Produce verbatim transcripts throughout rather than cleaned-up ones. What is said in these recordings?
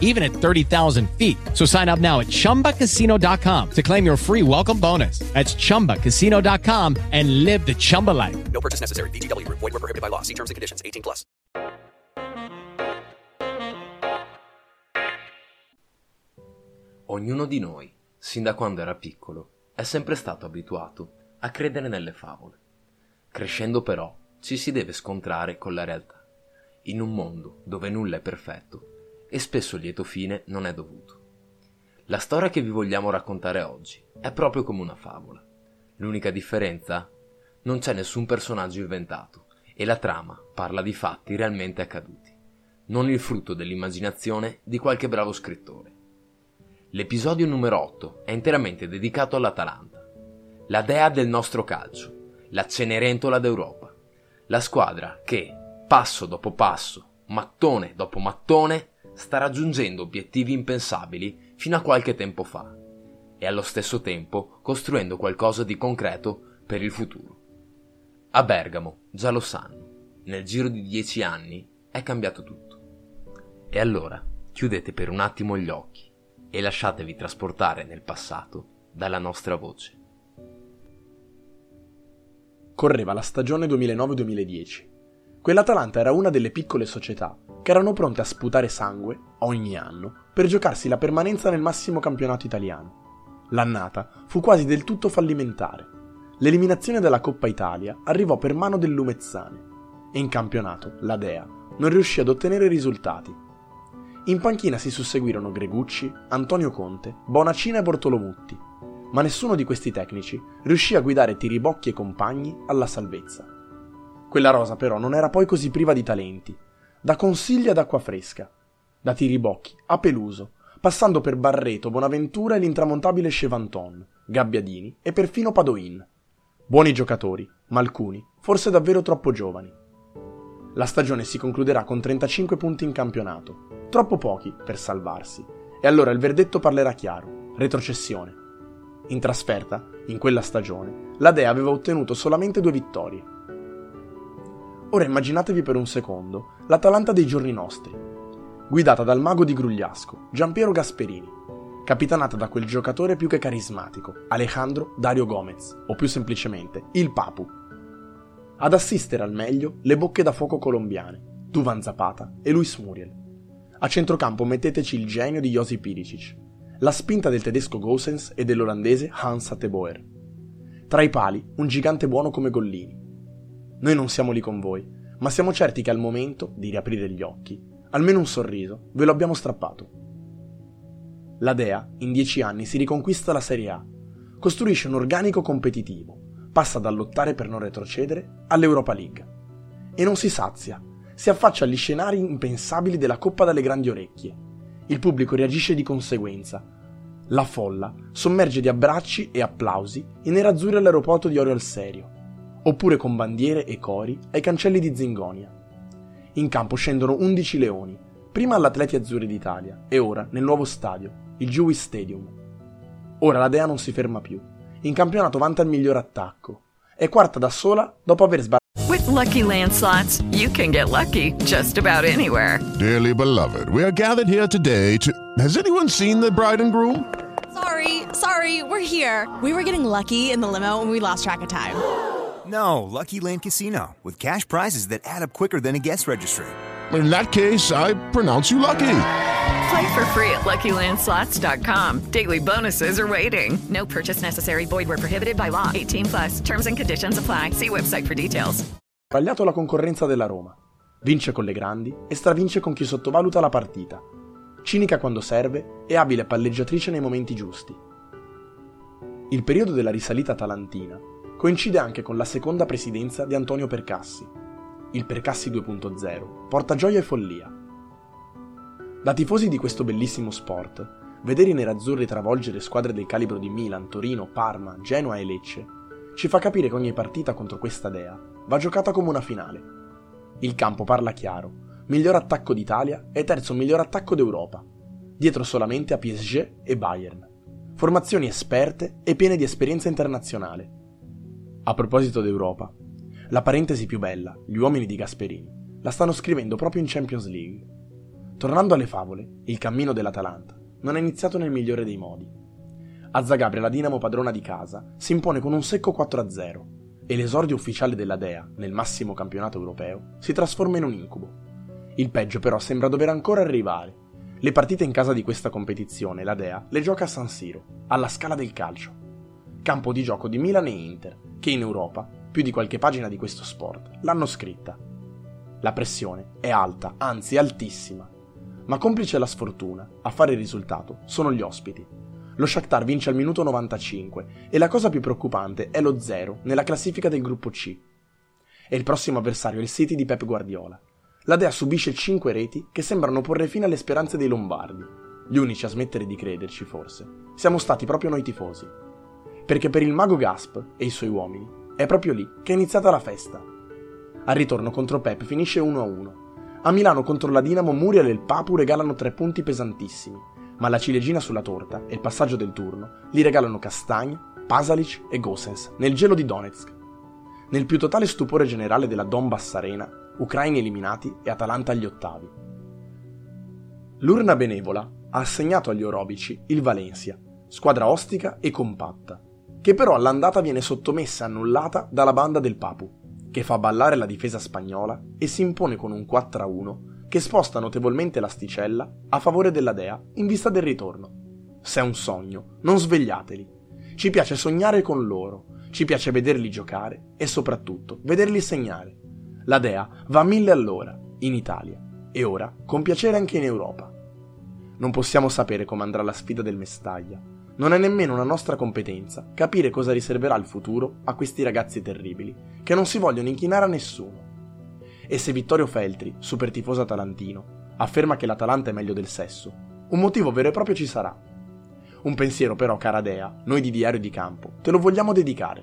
even at thirty thousand feet. So sign up now at Chumba Casino dot com to claim your free welcome bonus. That's Chumba Casino dot com and live the Chumba life. No purchase necessary. V G W. Void where prohibited by law. See terms and conditions. eighteen plus. Ognuno di noi, sin da quando era piccolo, è sempre stato abituato a credere nelle favole. Crescendo però, ci si deve scontrare con la realtà, in un mondo dove nulla è perfetto e spesso il lieto fine non è dovuto. La storia che vi vogliamo raccontare oggi è proprio come una favola. L'unica differenza? Non c'è nessun personaggio inventato e la trama parla di fatti realmente accaduti, non il frutto dell'immaginazione di qualche bravo scrittore. L'episodio numero otto è interamente dedicato all'Atalanta, la dea del nostro calcio, la Cenerentola d'Europa, la squadra che, passo dopo passo, mattone dopo mattone, sta raggiungendo obiettivi impensabili fino a qualche tempo fa e allo stesso tempo costruendo qualcosa di concreto per il futuro. A Bergamo, già lo sanno, nel giro di dieci anni è cambiato tutto. E allora chiudete per un attimo gli occhi e lasciatevi trasportare nel passato dalla nostra voce. Correva la stagione duemilanove duemiladieci. Quell'Atalanta era una delle piccole società che erano pronte a sputare sangue ogni anno per giocarsi la permanenza nel massimo campionato italiano. L'annata fu quasi del tutto fallimentare. L'eliminazione dalla Coppa Italia arrivò per mano del Lumezzane e in campionato la Dea non riuscì ad ottenere risultati. In panchina si susseguirono Gregucci, Antonio Conte, Bonacina e Bortolomutti, ma nessuno di questi tecnici riuscì a guidare Tiribocchi e compagni alla salvezza. Quella rosa però non era poi così priva di talenti, da Consigli ad Acqua Fresca, da Tiribocchi a Peluso, passando per Barreto, Bonaventura e l'intramontabile Shevanton, Gabbiadini e perfino Padoin. Buoni giocatori, ma alcuni forse davvero troppo giovani. La stagione si concluderà con trentacinque punti in campionato, troppo pochi per salvarsi, e allora il verdetto parlerà chiaro: retrocessione. In trasferta, in quella stagione, la Dea aveva ottenuto solamente due vittorie. Ora immaginatevi per un secondo l'Atalanta dei giorni nostri, guidata dal mago di Grugliasco, Giampiero Gasperini, capitanata da quel giocatore più che carismatico, Alejandro Dario Gomez, o più semplicemente, il Papu. Ad assistere al meglio le bocche da fuoco colombiane, Duván Zapata e Luis Muriel. A centrocampo metteteci il genio di Josip Iličić, la spinta del tedesco Gosens e dell'olandese Hans Ateboer. Tra i pali un gigante buono come Gollini. Noi non siamo lì con voi, ma siamo certi che al momento di riaprire gli occhi, almeno un sorriso, ve lo abbiamo strappato. La Dea, in dieci anni, si riconquista la Serie A, costruisce un organico competitivo, passa dal lottare per non retrocedere all'Europa League. E non si sazia, si affaccia agli scenari impensabili della Coppa dalle grandi orecchie. Il pubblico reagisce di conseguenza. La folla sommerge di abbracci e applausi i nerazzurri all'aeroporto di Orio al Serio, oppure con bandiere e cori ai cancelli di Zingonia. In campo scendono undici leoni, prima all'Atleti Azzurri d'Italia e ora nel nuovo stadio, il Jewish Stadium. Ora la Dea non si ferma più. In campionato vanta il miglior attacco. È quarta da sola dopo aver sbagliato. With Lucky Land Slots, you can get lucky just about anywhere. Dearly beloved, we are gathered here today to... Has anyone seen the bride and groom? Sorry, sorry, we're here. We were getting lucky in the limo and we lost track of time. No, Lucky Land Casino, with cash prizes that add up quicker than a guest registry. In that case, I pronounce you lucky. Play for free at Lucky Land Slots dot com. Daily bonuses are waiting. No purchase necessary. Void where prohibited by law. eighteen plus. Terms and conditions apply. See website for details. Tagliato la concorrenza della Roma. Vince con le grandi e stravince con chi sottovaluta la partita. Cinica quando serve e abile palleggiatrice nei momenti giusti. Il periodo della risalita atalantina coincide anche con la seconda presidenza di Antonio Percassi. Il Percassi due punto zero porta gioia e follia. Da tifosi di questo bellissimo sport, vedere i nerazzurri travolgere squadre del calibro di Milan, Torino, Parma, Genoa e Lecce ci fa capire che ogni partita contro questa Dea va giocata come una finale. Il campo parla chiaro. Miglior attacco d'Italia e terzo miglior attacco d'Europa, dietro solamente a P S G e Bayern. Formazioni esperte e piene di esperienza internazionale. A proposito d'Europa, la parentesi più bella, gli uomini di Gasperini, la stanno scrivendo proprio in Champions League. Tornando alle favole, il cammino dell'Atalanta non è iniziato nel migliore dei modi. A Zagabria la Dinamo, padrona di casa, si impone con un secco quattro a zero e l'esordio ufficiale della Dea, nel massimo campionato europeo, si trasforma in un incubo. Il peggio però sembra dover ancora arrivare. Le partite in casa di questa competizione la Dea le gioca a San Siro, alla Scala del Calcio, campo di gioco di Milan e Inter, che in Europa, più di qualche pagina di questo sport, l'hanno scritta. La pressione è alta, anzi altissima, ma complice la sfortuna, a fare il risultato sono gli ospiti. Lo Shakhtar vince al minuto novantacinque e la cosa più preoccupante è lo zero nella classifica del gruppo C. E il prossimo avversario è il City di Pep Guardiola. La Dea subisce cinque reti che sembrano porre fine alle speranze dei lombardi. Gli unici a smettere di crederci, forse, siamo stati proprio noi tifosi. Perché per il mago Gasp e i suoi uomini è proprio lì che è iniziata la festa. Al ritorno contro Pep finisce uno a uno. A Milano contro la Dinamo Muriel e il Papu regalano tre punti pesantissimi, ma la ciliegina sulla torta e il passaggio del turno li regalano Castagna, Pasalic e Gosens nel gelo di Donetsk. Nel più totale stupore generale della Donbass Arena, ucraini eliminati e Atalanta agli ottavi. L'urna benevola ha assegnato agli orobici il Valencia, squadra ostica e compatta, che però all'andata viene sottomessa e annullata dalla banda del Papu, che fa ballare la difesa spagnola e si impone con un quattro a uno che sposta notevolmente l'asticella a favore della Dea in vista del ritorno. Se è un sogno, non svegliateli. Ci piace sognare con loro, ci piace vederli giocare e soprattutto vederli segnare. La Dea va a mille all'ora, in Italia, e ora con piacere anche in Europa. Non possiamo sapere come andrà la sfida del Mestaglia. Non è nemmeno una nostra competenza capire cosa riserverà il futuro a questi ragazzi terribili, che non si vogliono inchinare a nessuno. E se Vittorio Feltri, supertifoso atalantino, afferma che l'Atalanta è meglio del sesso, un motivo vero e proprio ci sarà. Un pensiero però, cara Dea, noi di Diario di Campo, te lo vogliamo dedicare.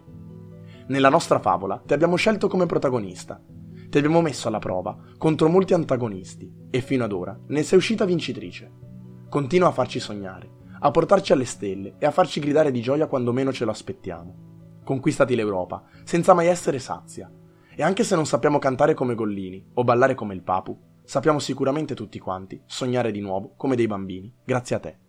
Nella nostra favola ti abbiamo scelto come protagonista. Ti abbiamo messo alla prova contro molti antagonisti e fino ad ora ne sei uscita vincitrice. Continua a farci sognare, a portarci alle stelle e a farci gridare di gioia quando meno ce lo aspettiamo. Conquistati l'Europa senza mai essere sazia. E anche se non sappiamo cantare come Gollini o ballare come il Papu, sappiamo sicuramente tutti quanti sognare di nuovo come dei bambini grazie a te.